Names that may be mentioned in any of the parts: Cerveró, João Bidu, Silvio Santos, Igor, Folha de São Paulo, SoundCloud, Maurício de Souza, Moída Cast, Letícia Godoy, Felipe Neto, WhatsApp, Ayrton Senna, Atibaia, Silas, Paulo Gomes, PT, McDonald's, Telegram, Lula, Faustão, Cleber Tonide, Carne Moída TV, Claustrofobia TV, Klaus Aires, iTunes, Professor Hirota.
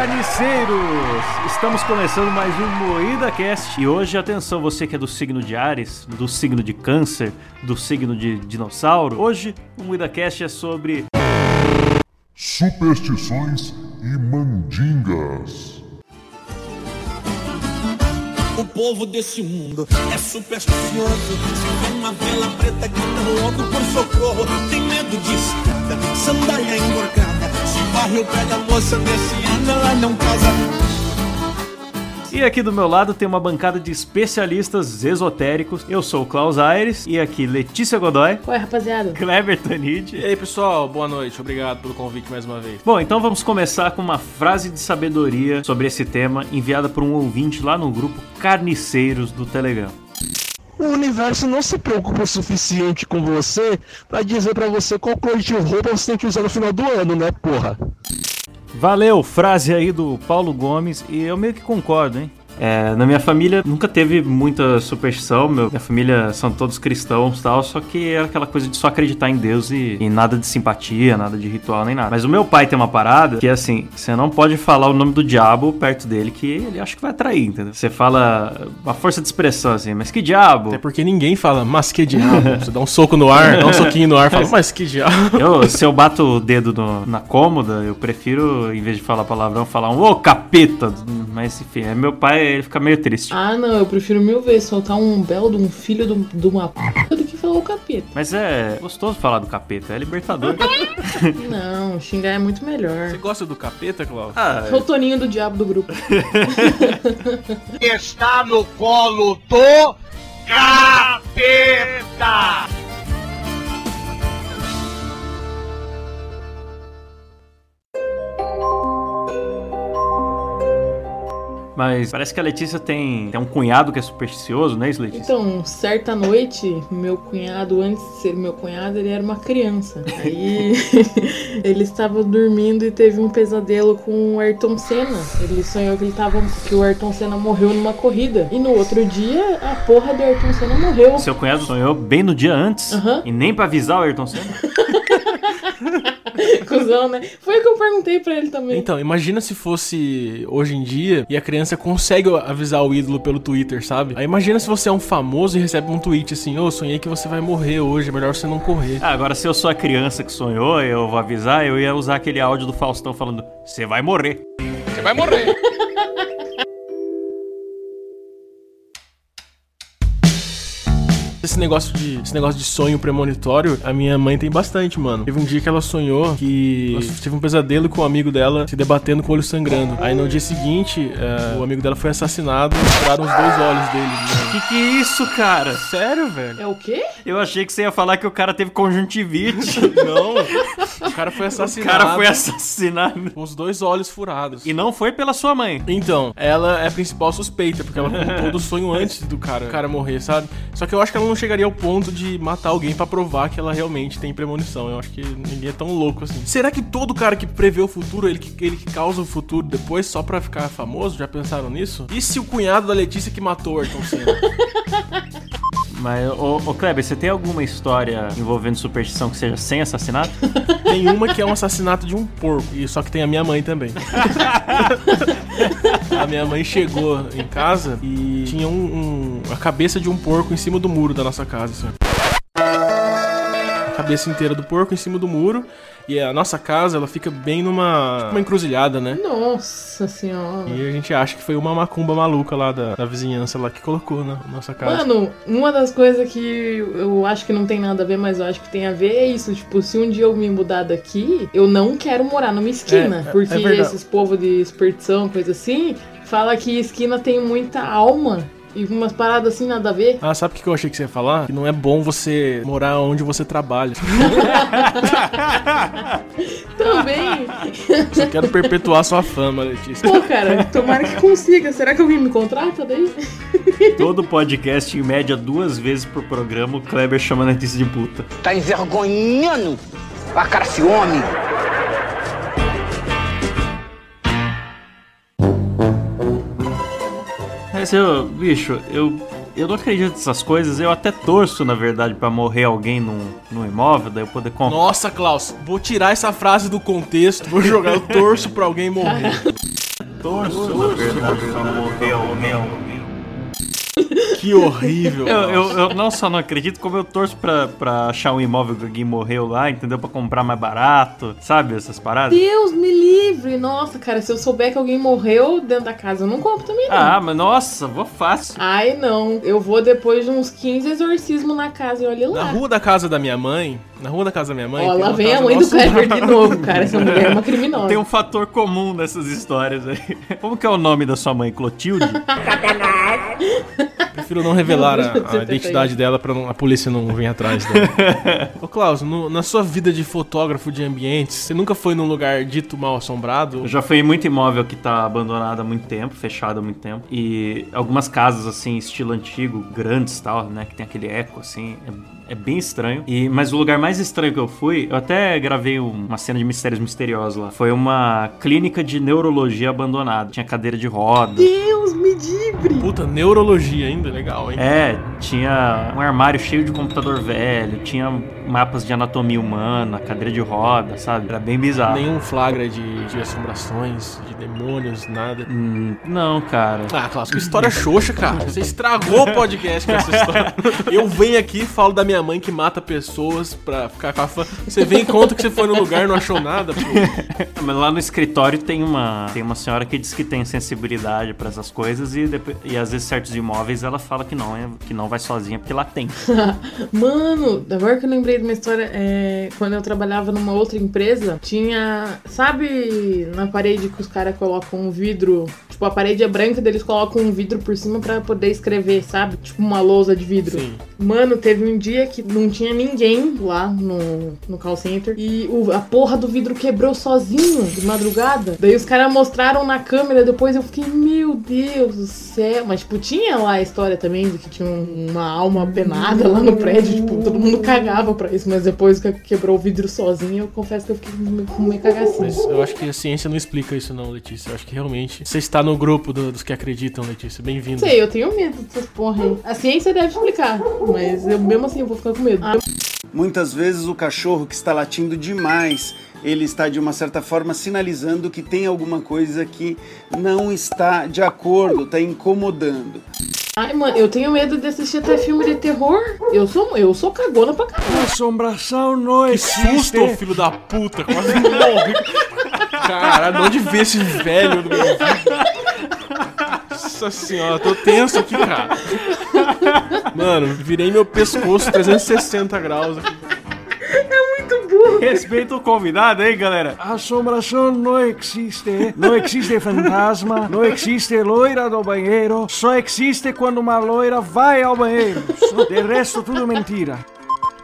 Carniceiros! Estamos começando mais um Moída Cast. E hoje, atenção, você que é do signo de Ares, do signo de Câncer, do signo de Dinossauro. Hoje, o Moída Cast é sobre... superstições e mandingas. O povo desse mundo é supersticioso. Se tem uma vela preta, grita logo por socorro. Tem medo de escada, sandália engorgada. Se varre o pé da moça desse ano, ela não casa... E aqui do meu lado tem uma bancada de especialistas esotéricos. Eu sou o Klaus Aires e aqui Letícia Godoy. Oi, rapaziada. Cleber Tonide. E aí, pessoal, boa noite. Obrigado pelo convite mais uma vez. Bom, então vamos começar com uma frase de sabedoria sobre esse tema enviada por um ouvinte lá no grupo Carniceiros do Telegram. O universo não se preocupa o suficiente com você pra dizer pra você qual cor de roupa você tem que usar no final do ano, né, porra? Valeu, frase aí do Paulo Gomes, e eu meio que concordo, hein? Na minha família nunca teve muita superstição, minha família são todos cristãos e tal, só que era aquela coisa de só acreditar em Deus e nada de simpatia, nada de ritual, nem nada. Mas o meu pai tem uma parada que é assim, você não pode falar o nome do diabo perto dele, que ele acha que vai atrair, entendeu? Você fala uma força de expressão assim, mas que diabo? Até porque ninguém fala, mas que diabo? Você dá um soco no ar, dá um soquinho no ar e fala, mas que diabo? Se eu bato o dedo na cômoda, eu prefiro, em vez de falar palavrão, falar um ô capeta, mas enfim, é meu pai. Ele fica meio triste. Ah, não, eu prefiro mil vezes soltar um belo de um filho de uma p... do que falar o capeta. Mas é gostoso falar do capeta, é libertador. Não, xingar é muito melhor. Você gosta do capeta, Cláudio? Ah, sou o Toninho do diabo do grupo. Está no colo do capeta! Mas parece que a Letícia tem um cunhado que é supersticioso, não é isso, Letícia? Então, certa noite, meu cunhado, antes de ser meu cunhado, ele era uma criança. Aí ele estava dormindo e teve um pesadelo com o Ayrton Senna. Ele sonhou que o Ayrton Senna morreu numa corrida. E no outro dia, a porra do Ayrton Senna morreu. Seu cunhado sonhou bem no dia antes? Uhum. E nem pra avisar o Ayrton Senna? Cusão, né? Foi o que eu perguntei pra ele também. Então, imagina se fosse hoje em dia e a criança consegue avisar o ídolo pelo Twitter, sabe? Aí imagina se você é um famoso e recebe um tweet assim, ô, sonhei que você vai morrer hoje, é melhor você não correr. Ah, agora se eu sou a criança que sonhou, eu vou avisar, eu ia usar aquele áudio do Faustão falando, você vai morrer. Você vai morrer. Esse negócio de sonho premonitório, a minha mãe tem bastante, mano. Teve um dia que ela sonhou que... teve um pesadelo com um amigo dela se debatendo com o olho sangrando. Aí no dia seguinte, o amigo dela foi assassinado e tiraram os dois olhos dele, mano. Que é isso, cara? Sério, velho? É o quê? Eu achei que você ia falar que o cara teve conjuntivite. Não. O cara foi assassinado. Com os dois olhos furados. E não foi pela sua mãe. Então, ela é a principal suspeita, porque ela contou do sonho antes do cara morrer, sabe? Só que eu acho que ela não chegaria ao ponto de matar alguém pra provar que ela realmente tem premonição. Eu acho que ninguém é tão louco assim. Será que todo cara que prevê o futuro, ele que causa o futuro depois só pra ficar famoso? Já pensaram nisso? E se o cunhado da Letícia que matou o Ayrton Senna? Mas, ô Kleber, você tem alguma história envolvendo superstição que seja sem assassinato? Tem uma que é um assassinato de um porco, só que tem a minha mãe também. A minha mãe chegou em casa e tinha a cabeça de um porco em cima do muro da nossa casa, assim. A cabeça inteira do porco em cima do muro. E a nossa casa, ela fica bem tipo uma encruzilhada, né? Nossa senhora. E a gente acha que foi uma macumba maluca lá da vizinhança lá que colocou na nossa casa. Mano, uma das coisas que eu acho que não tem nada a ver, mas eu acho que tem a ver é isso. Tipo, se um dia eu me mudar daqui, eu não quero morar numa esquina. Porque esses povos de superstição, coisa assim, fala que esquina tem muita alma. E umas paradas assim, nada a ver. Ah, sabe o que eu achei que você ia falar? Que não é bom você morar onde você trabalha. Também. Só quero perpetuar sua fama, Letícia. Pô, cara, tomara que consiga. Será que alguém me contrata daí? Todo podcast, em média, 2 vezes por programa, o Kleber chama a Letícia de puta. Tá envergonhando a cara esse homem. Eu não acredito nessas coisas, eu até torço, na verdade, pra morrer alguém num imóvel, daí eu poder comprar. Nossa, Klaus, vou tirar essa frase do contexto, vou jogar, eu torço pra alguém morrer. Torço na perseguição do montão, meu. Que horrível. Eu não só não acredito, como eu torço pra achar um imóvel que alguém morreu lá, entendeu? Pra comprar mais barato, sabe? Essas paradas. Deus me livre. Nossa, cara, se eu souber que alguém morreu dentro da casa, eu não compro também, não. Ah, mas nossa, vou fácil. Ai, não. Eu vou depois de uns 15 exorcismos na casa e olho lá. Na rua da casa da minha mãe... Ó, lá vem a mãe do Cleber de novo, cara. Essa mulher é uma criminosa. Tem um fator comum nessas histórias aí. Como que é o nome da sua mãe? Clotilde? Prefiro não revelar a identidade dela pra a polícia não vir atrás dela. Ô, Klaus, na sua vida de fotógrafo de ambientes, você nunca foi num lugar dito mal-assombrado? Eu já fui em muito imóvel que tá abandonado há muito tempo, fechado há muito tempo. E algumas casas, assim, estilo antigo, grandes e tal, né? Que tem aquele eco, assim... É bem estranho. Mas o lugar mais estranho que eu fui... Eu até gravei uma cena de Mistérios Misteriosos lá. Foi uma clínica de neurologia abandonada. Tinha cadeira de roda. Deus me livre! Puta, neurologia ainda? Legal, hein? É, tinha um armário cheio de computador velho. Tinha mapas de anatomia humana. Cadeira de roda, sabe? Era bem bizarro. Nenhum flagra de assombrações, de demônios, nada. Não, cara. Ah, Clássico, história xoxa, cara. Você estragou o podcast com essa história. Eu venho aqui e falo da minha mãe que mata pessoas pra ficar com a fã. Você vem e conta que você foi no lugar e não achou nada, pô. Mas lá no escritório tem uma senhora que diz que tem sensibilidade pra essas coisas e às vezes certos imóveis ela fala que não vai sozinha porque lá tem. Mano, agora que eu lembrei de uma história, quando eu trabalhava numa outra empresa, tinha, sabe, na parede que os caras colocam um vidro, tipo, a parede é branca, eles colocam um vidro por cima pra poder escrever, sabe? Tipo uma lousa de vidro. Sim. Mano, teve um dia que não tinha ninguém lá no call center e a porra do vidro quebrou sozinho de madrugada. Daí os caras mostraram na câmera, depois eu fiquei, meu Deus do céu. Mas, tipo, tinha lá a história também de que tinha uma alma penada lá no prédio, tipo, todo mundo cagava pra isso, mas depois que quebrou o vidro sozinho, eu confesso que eu fiquei meio cagacinho. Mas eu acho que a ciência não explica isso não, Letícia. Eu acho que realmente você está no grupo dos que acreditam, Letícia. Bem-vindo. Sei, eu tenho medo dessas porra aí. A ciência deve explicar, mas eu mesmo assim eu vou ficar com medo. Muitas vezes o cachorro que está latindo demais, ele está de uma certa forma sinalizando que tem alguma coisa que não está de acordo, está incomodando. Ai, mano, eu tenho medo de assistir até filme de terror. Eu sou cagona pra caralho. Assombração não existe. Que susto, filho da puta, quase morri. Caralho, onde vê esse velho do meu filho? Nossa senhora, tô tenso aqui, cara. Mano, virei meu pescoço 360 graus aqui. É muito burro. Respeita o convidado, hein, galera? Assombração não existe. Não existe fantasma. Não existe loira do banheiro. Só existe quando uma loira vai ao banheiro. De resto, tudo mentira.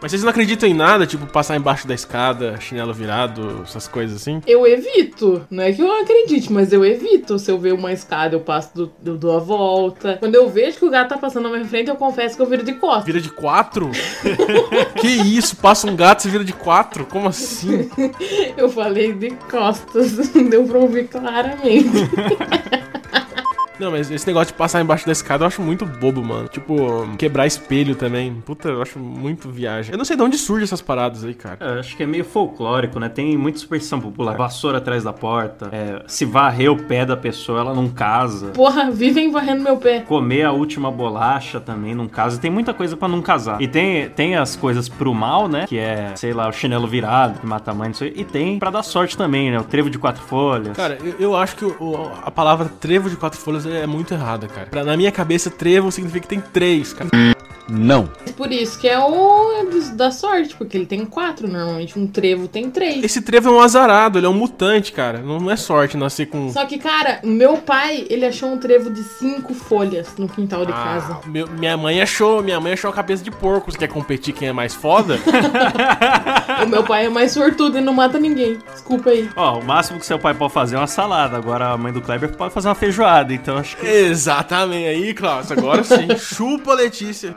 Mas vocês não acreditam em nada, tipo, passar embaixo da escada, chinelo virado, essas coisas assim? Eu evito. Não é que eu não acredite, mas eu evito. Se eu ver uma escada, eu passo, eu dou a volta. Quando eu vejo que o gato tá passando na minha frente, eu confesso que eu viro de costas. Vira de quatro? Que isso? Passa um gato e vira de quatro? Como assim? Eu falei de costas. Não deu pra ouvir claramente. Não, mas esse negócio de passar embaixo da escada eu acho muito bobo, mano. Tipo, quebrar espelho também. Puta, eu acho muito viagem. Eu não sei de onde surgem essas paradas aí, cara. Eu acho que é meio folclórico, né? Tem muita superstição popular. Vassoura atrás da porta. Se varrer o pé da pessoa, ela não casa. Porra, vivem varrendo meu pé. Comer a última bolacha também não casa. Tem muita coisa pra não casar. E tem as coisas pro mal, né? Que é, sei lá, o chinelo virado, que mata a mãe, não sei. E tem pra dar sorte também, né? O trevo de quatro folhas. Cara, eu acho que a palavra trevo de quatro folhas é muito errada, cara. Na minha cabeça, trevo significa que tem três, cara. Não. Por isso que é o da sorte, porque ele tem quatro, normalmente um trevo tem três. Esse trevo é um azarado, ele é um mutante, cara. Não é sorte nascer com... Só que, cara, meu pai, ele achou um trevo de 5 folhas no quintal de casa. Minha mãe achou a cabeça de porco. Você quer competir quem é mais foda? O meu pai é mais sortudo e não mata ninguém. Desculpa aí. Ó, o máximo que seu pai pode fazer é uma salada. Agora a mãe do Cleber pode fazer uma feijoada, então acho que... Exatamente aí, Klaus. Agora sim. Chupa, Letícia.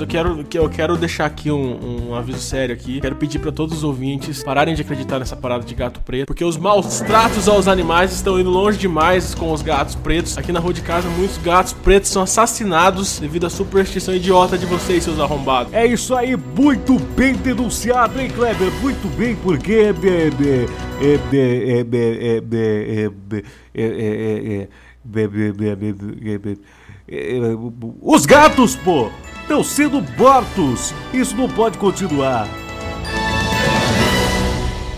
Eu Eu quero deixar aqui um aviso sério aqui. Quero pedir pra todos os ouvintes pararem de acreditar nessa parada de gato preto, porque os maus tratos aos animais estão indo longe demais com os gatos pretos. Aqui na rua de casa, muitos gatos pretos são assassinados devido à superstição idiota de vocês, seus arrombados. É isso aí, muito bem denunciado, hein, Cleber? Muito bem, porque... Os gatos, pô, estão sendo mortos. Isso não pode continuar.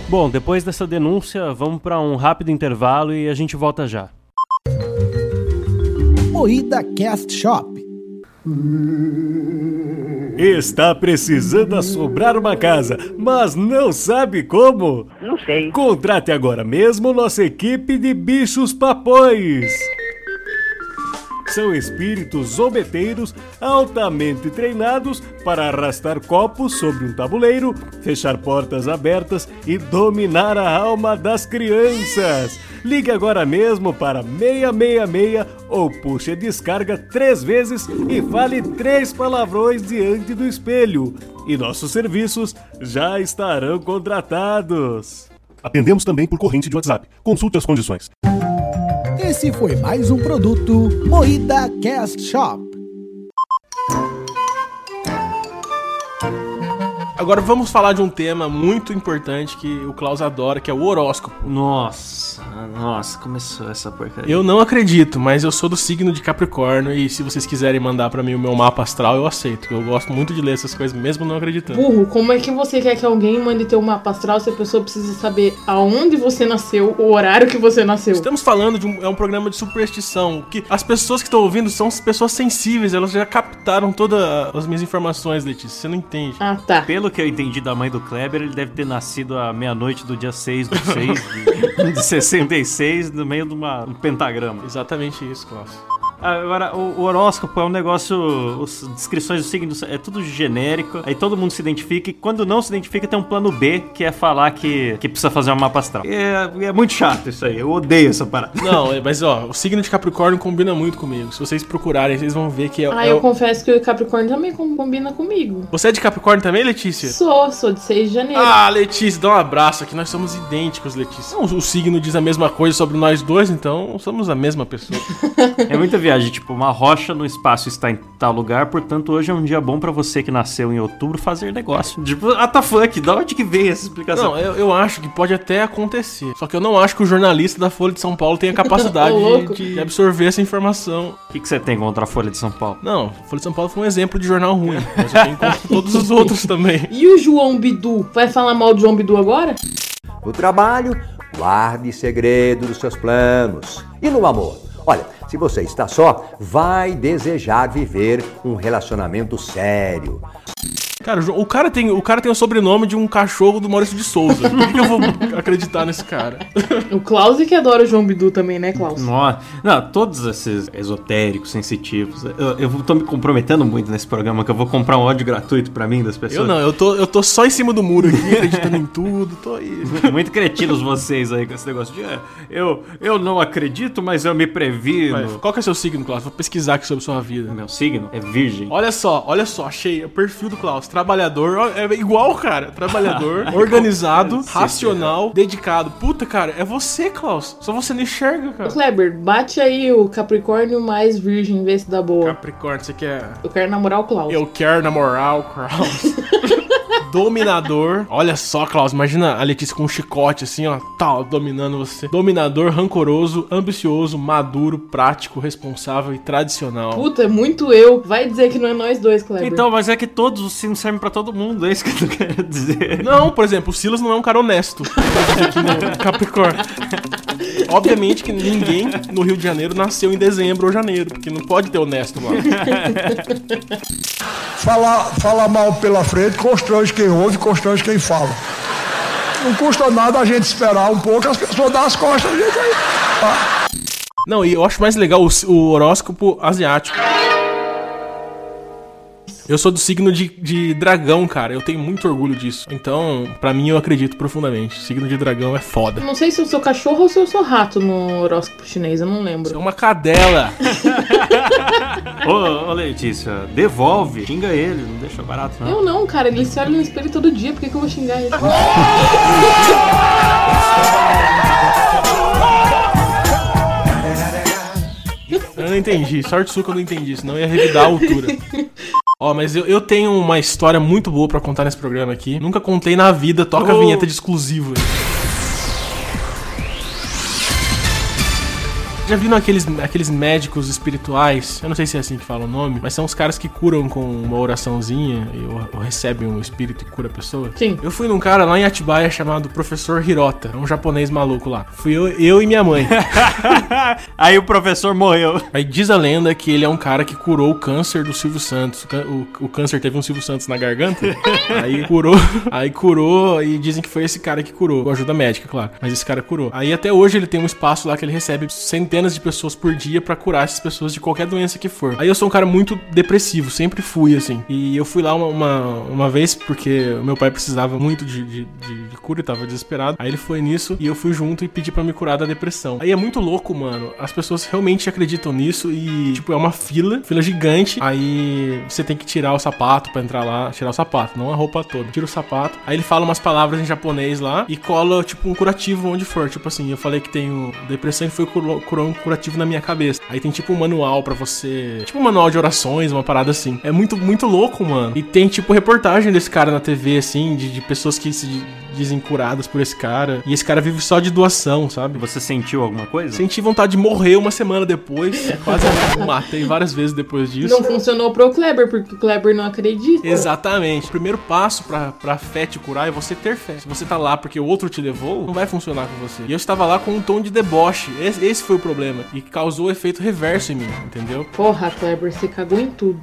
Bom, depois dessa denúncia, vamos para um rápido intervalo e a gente volta já. Moída Cast Shop. Está precisando assobrar uma casa, mas não sabe como? Não sei. Contrate agora mesmo nossa equipe de bichos papões. São espíritos zombeteiros altamente treinados para arrastar copos sobre um tabuleiro, fechar portas abertas e dominar a alma das crianças. Ligue agora mesmo para 666 ou puxe a descarga 3 vezes e fale 3 palavrões diante do espelho. E nossos serviços já estarão contratados. Atendemos também por corrente de WhatsApp. Consulte as condições. Esse foi mais um produto Moída Cast Shop. Agora vamos falar de um tema muito importante que o Klaus adora, que é o horóscopo. Nossa, começou essa porcaria. Eu não acredito, mas eu sou do signo de Capricórnio e se vocês quiserem mandar pra mim o meu mapa astral, eu aceito. Eu gosto muito de ler essas coisas, mesmo não acreditando. Burro, como é que você quer que alguém mande teu mapa astral se a pessoa precisa saber aonde você nasceu, o horário que você nasceu? Estamos falando de um programa de superstição, que as pessoas que estão ouvindo são pessoas sensíveis, elas já captaram todas as minhas informações, Letícia, você não entende. Ah, tá. Pelo que eu entendi da mãe do Cleber, ele deve ter nascido à meia-noite do dia 6 de 66, no meio de um pentagrama. Exatamente isso, Klaus. Agora, o horóscopo é um negócio, as descrições dos signos é tudo genérico, aí todo mundo se identifica e quando não se identifica tem um plano B, que é falar que precisa fazer um mapa astral. É muito chato isso aí, eu odeio essa parada. Não, mas ó, o signo de Capricórnio combina muito comigo, se vocês procurarem, vocês vão ver que é... eu confesso que o Capricórnio também combina comigo. Você é de Capricórnio também, Letícia? Sou de 6 de janeiro. Ah, Letícia, dá um abraço aqui, nós somos idênticos, Letícia. Não, o signo diz a mesma coisa sobre nós dois, então somos a mesma pessoa. É muita viagem. Tipo, uma rocha no espaço está em tal lugar, portanto hoje é um dia bom pra você que nasceu em outubro fazer negócio. Tipo, WTF, da onde que veio essa explicação? Não, eu acho que pode até acontecer, só que eu não acho que o jornalista da Folha de São Paulo tenha capacidade de absorver essa informação. O que você tem contra a Folha de São Paulo? Não, a Folha de São Paulo foi um exemplo de jornal ruim, mas eu tenho contra todos os outros também. E o João Bidu? Vai falar mal do João Bidu agora? No trabalho, guarde segredo dos seus planos. E no amor? Olha... Se você está só, vai desejar viver um relacionamento sério. Cara, o cara tem o sobrenome de um cachorro do Maurício de Souza. Por que eu vou acreditar nesse cara? O Klaus é que adora o João Bidu também, né, Klaus? Nossa. Não, todos esses esotéricos, sensitivos. Eu tô me comprometendo muito nesse programa, que eu vou comprar um ódio gratuito pra mim das pessoas. Eu tô só em cima do muro aqui, acreditando em tudo, tô aí. Muito cretinos vocês aí com esse negócio de... Eu não acredito, mas eu me previno. Mas qual que é seu signo, Klaus? Vou pesquisar aqui sobre sua vida. Meu signo é virgem. Olha só, achei o perfil do Klaus. Trabalhador, é igual, cara. Trabalhador, organizado, racional, dedicado. Puta, cara, é você, Klaus. Só você não enxerga, cara. Kleber, bate aí o Capricórnio mais virgem, vê se dá boa. Capricórnio, você quer... Eu quero namorar o Klaus. Dominador. Olha só, Klaus, imagina a Letícia com um chicote assim, ó, tal, dominando você. Dominador, rancoroso, ambicioso, maduro, prático, responsável e tradicional. Puta, é muito eu. Vai dizer que não é nós dois, Kleber. Então, mas é que todos os signos servem pra todo mundo, é isso que eu quero dizer. Não, por exemplo, o Silas não é um cara honesto. Capricórnio. Obviamente que ninguém no Rio de Janeiro nasceu em dezembro ou janeiro, porque não pode ter honesto lá. Falar mal pela frente constrange quem ouve, constrange quem fala. Não custa nada a gente esperar um pouco, as pessoas dão as costas, a gente aí. Ah. Não, e eu acho mais legal o horóscopo asiático. Eu sou do signo de dragão, cara. Eu tenho muito orgulho disso. Então, pra mim, eu acredito profundamente. O signo de dragão é foda. Não sei se eu sou cachorro ou se eu sou rato no horóscopo chinês. Eu não lembro. Você é uma cadela. Ô, Letícia, devolve. Xinga ele, não deixa barato, não. Eu não, cara. Ele se olha no espelho todo dia. Por que eu vou xingar ele? Eu não entendi. Sorte sua que eu não entendi. Senão eu ia revidar a altura. Ó, mas eu tenho uma história muito boa pra contar nesse programa aqui. Nunca contei na vida. Toca a vinheta de exclusivo. Já viram aqueles médicos espirituais? Eu não sei se é assim que fala o nome, mas são os caras que curam com uma oraçãozinha ou recebem um espírito e cura a pessoa. Sim. Eu fui num cara lá em Atibaia chamado Professor Hirota, um japonês maluco lá. Fui eu e minha mãe. Aí o professor morreu. Aí diz a lenda que ele é um cara que curou o câncer do Silvio Santos. O câncer teve um Silvio Santos na garganta. Aí curou e dizem que foi esse cara que curou. Com ajuda médica, claro. Mas esse cara curou. Aí até hoje ele tem um espaço lá que ele recebe centenas de pessoas por dia pra curar essas pessoas de qualquer doença que for. Aí eu sou um cara muito depressivo, sempre fui, assim. E eu fui lá uma vez porque o meu pai precisava muito de cura e tava desesperado. Aí ele foi nisso e eu fui junto e pedi pra me curar da depressão. Aí é muito louco, mano. As pessoas realmente acreditam nisso e, tipo, é uma fila gigante. Aí você tem que tirar o sapato pra entrar lá. Tirar o sapato, não a roupa toda. Tira o sapato. Aí ele fala umas palavras em japonês lá e cola, tipo, um curativo onde for. Tipo assim, eu falei que tenho depressão e foi curou um curativo na minha cabeça. Aí tem tipo um manual pra você... Tipo um manual de orações, uma parada assim. É muito, muito louco, mano. E tem tipo reportagem desse cara na TV, assim, de pessoas que se dizem curadas por esse cara. E esse cara vive só de doação, sabe? Você sentiu alguma coisa? Senti vontade de morrer uma semana depois. Quase matei várias vezes depois disso. Não funcionou pro Cleber, porque o Cleber não acredita. Exatamente. O primeiro passo pra fé te curar é você ter fé. Se você tá lá porque o outro te levou, não vai funcionar com você. E eu estava lá com um tom de deboche. Esse foi o problema. E causou um efeito reverso em mim, entendeu? Porra, Cleber, você cagou em tudo.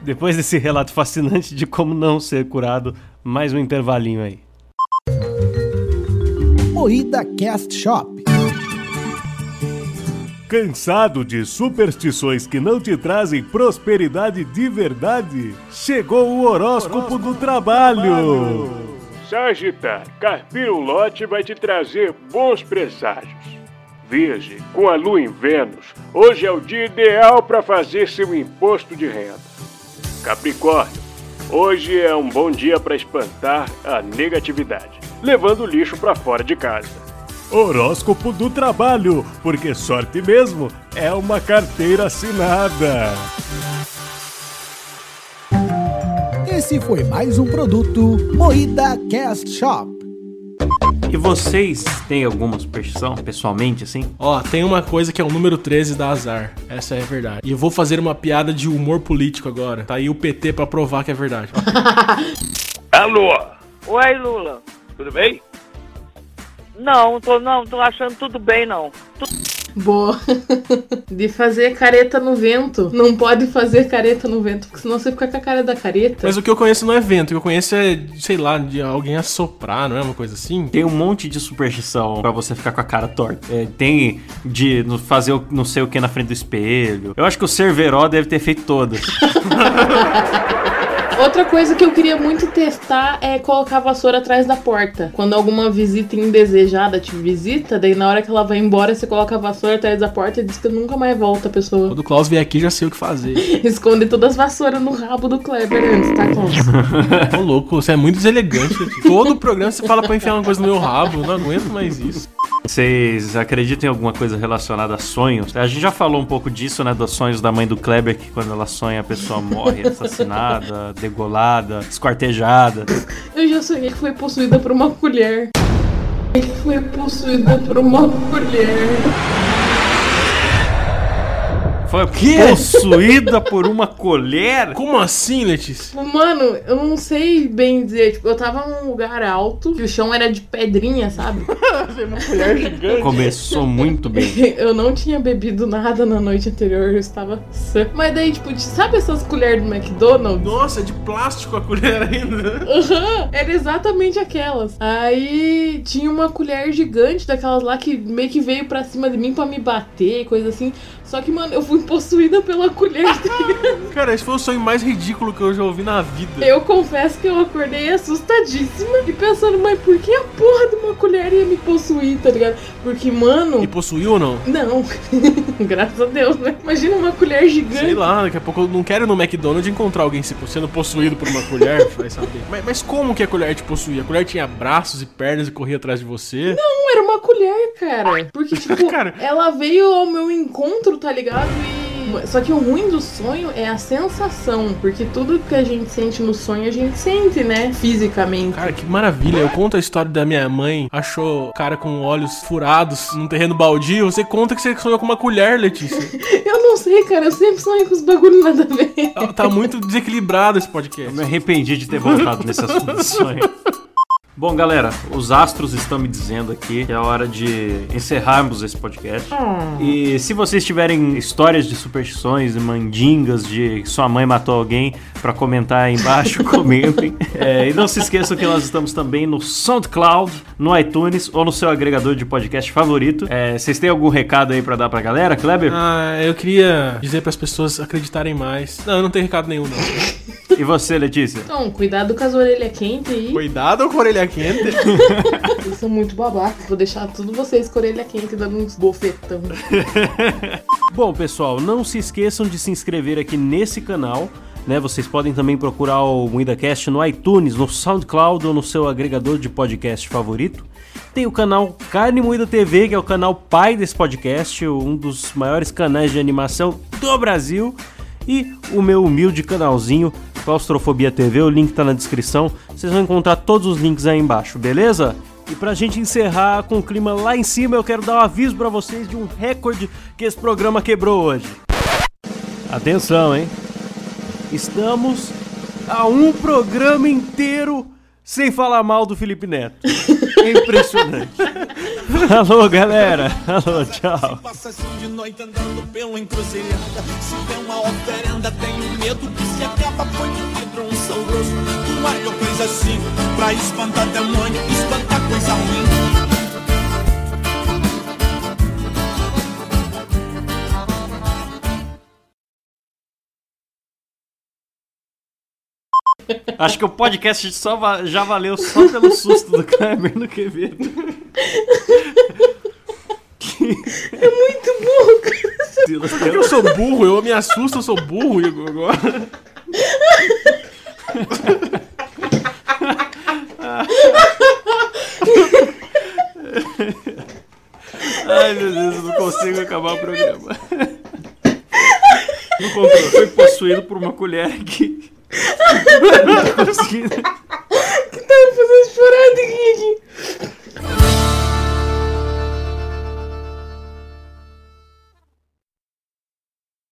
Depois desse relato fascinante de como não ser curado, mais um intervalinho aí. Moída Cast Shop. Cansado de superstições que não te trazem prosperidade de verdade? Chegou o horóscopo do trabalho! Sagitário, carpir o lote vai te trazer bons presságios. Virgem, com a lua em Vênus, hoje é o dia ideal para fazer seu imposto de renda. Capricórnio, hoje é um bom dia para espantar a negatividade, levando o lixo para fora de casa. Horóscopo do trabalho, porque sorte mesmo é uma carteira assinada. Esse foi mais um produto Moída Cast Shop. E vocês têm alguma superstição, pessoalmente, assim? Ó, tem uma coisa que é o número 13 da azar. Essa é verdade. E eu vou fazer uma piada de humor político agora. Tá aí o PT pra provar que é verdade. Alô? Oi, Lula. Tudo bem? Não tô achando tudo bem, não. Boa. De fazer careta no vento. Não pode fazer careta no vento, porque senão você fica com a cara da careta. Mas o que eu conheço não é vento, o que eu conheço é, sei lá, de alguém assoprar, não é uma coisa assim? Tem um monte de superstição pra você ficar com a cara torta. É, tem de fazer não sei o que na frente do espelho. Eu acho que o Cerveró deve ter feito todas. Outra coisa que eu queria muito testar é colocar a vassoura atrás da porta. Quando alguma visita indesejada te visita, daí na hora que ela vai embora, você coloca a vassoura atrás da porta e diz que nunca mais volta a pessoa. Quando o Klaus vier aqui, já sei o que fazer. Esconde todas as vassouras no rabo do Cleber antes, tá, Klaus? Ô, louco, você é muito deselegante. Todo programa você fala pra enfiar uma coisa no meu rabo, eu não aguento mais isso. Vocês acreditam em alguma coisa relacionada a sonhos? A gente já falou um pouco disso, né? Dos sonhos da mãe do Cleber, que quando ela sonha a pessoa morre, assassinada, degolada, esquartejada. Eu já sonhei que foi possuída por uma colher. Foi possuída por uma colher. Foi possuída por uma colher? Como assim, Letícia? Mano, eu não sei bem dizer. Tipo, eu tava num lugar alto, que o chão era de pedrinha, sabe? Uma colher gigante. Começou muito bem. Eu não tinha bebido nada na noite anterior, eu estava sã. Mas daí, tipo, sabe essas colheres do McDonald's? Nossa, é de plástico a colher ainda. Aham, era exatamente aquelas. Aí tinha uma colher gigante daquelas lá que meio que veio pra cima de mim pra me bater, coisa assim. Só que, mano, eu fui possuída pela colher. Cara, esse foi o sonho mais ridículo que eu já ouvi na vida. Eu confesso que eu acordei assustadíssima e pensando, mas por que a porra de uma colher ia me possuir, tá ligado? Porque, mano... E possuiu ou não? Não. Graças a Deus, né? Imagina uma colher gigante. Sei lá, daqui a pouco eu não quero ir no McDonald's encontrar alguém sendo possuído por uma colher, vai saber. Mas como que a colher te possuía? A colher tinha braços e pernas e corria atrás de você? Não, era uma colher, cara. Porque, tipo, cara... ela veio ao meu encontro, tá ligado? Só que o ruim do sonho é a sensação, porque tudo que a gente sente no sonho, a gente sente, né? Fisicamente. Cara, que maravilha. Eu conto a história da minha mãe, achou o cara com olhos furados num terreno baldio. Você conta que você sonhou com uma colher, Letícia. Eu não sei, cara. Eu sempre sonho com os bagulhos nada a ver. Tá muito desequilibrado esse podcast. Eu me arrependi de ter voltado nesse assunto do sonho. Bom, galera, os astros estão me dizendo aqui que é hora de encerrarmos esse podcast. E se vocês tiverem histórias de superstições e mandingas de que sua mãe matou alguém, pra comentar aí embaixo, comentem. E não se esqueçam que nós estamos também no SoundCloud, no iTunes ou no seu agregador de podcast favorito. Vocês têm algum recado aí pra dar pra galera, Cleber? Eu queria dizer pras pessoas acreditarem mais. Não, eu não tenho recado nenhum, não. E você, Letícia? Então, cuidado com as orelhas quentes aí. Cuidado com a orelha quente. Eu sou muito babaca. Vou deixar tudo vocês com a orelha quente dando uns bofetão. Bom, pessoal, não se esqueçam de se inscrever aqui nesse canal. Né? Vocês podem também procurar o Moída Cast no iTunes, no SoundCloud ou no seu agregador de podcast favorito. Tem o canal Carne Moída TV, que é o canal pai desse podcast, um dos maiores canais de animação do Brasil. E o meu humilde canalzinho, Claustrofobia TV, o link tá na descrição. Vocês vão encontrar todos os links aí embaixo, beleza? E pra gente encerrar com o clima lá em cima, eu quero dar um aviso pra vocês de um recorde que esse programa quebrou hoje. Atenção, hein? Estamos a um programa inteiro sem falar mal do Felipe Neto. É impressionante. Alô, galera. Alô, tchau. Se passa assim de noite andando pela encruzilhada. Se tem uma oferenda, tenho medo que se acaba. Põe no vidro um são grosso, um alho, coisa assim. Pra espantar demônio, espantar coisa ruim. Acho que o podcast já valeu só pelo susto do Kleber no Quevedo. É muito burro, cara. Por que eu sou burro? Eu me assusto, eu sou burro, Igor, agora. Ai, meu Deus, eu não consigo acabar o programa. Não consigo. Foi possuído por uma colher aqui. Que tava fazendo chorar de rir.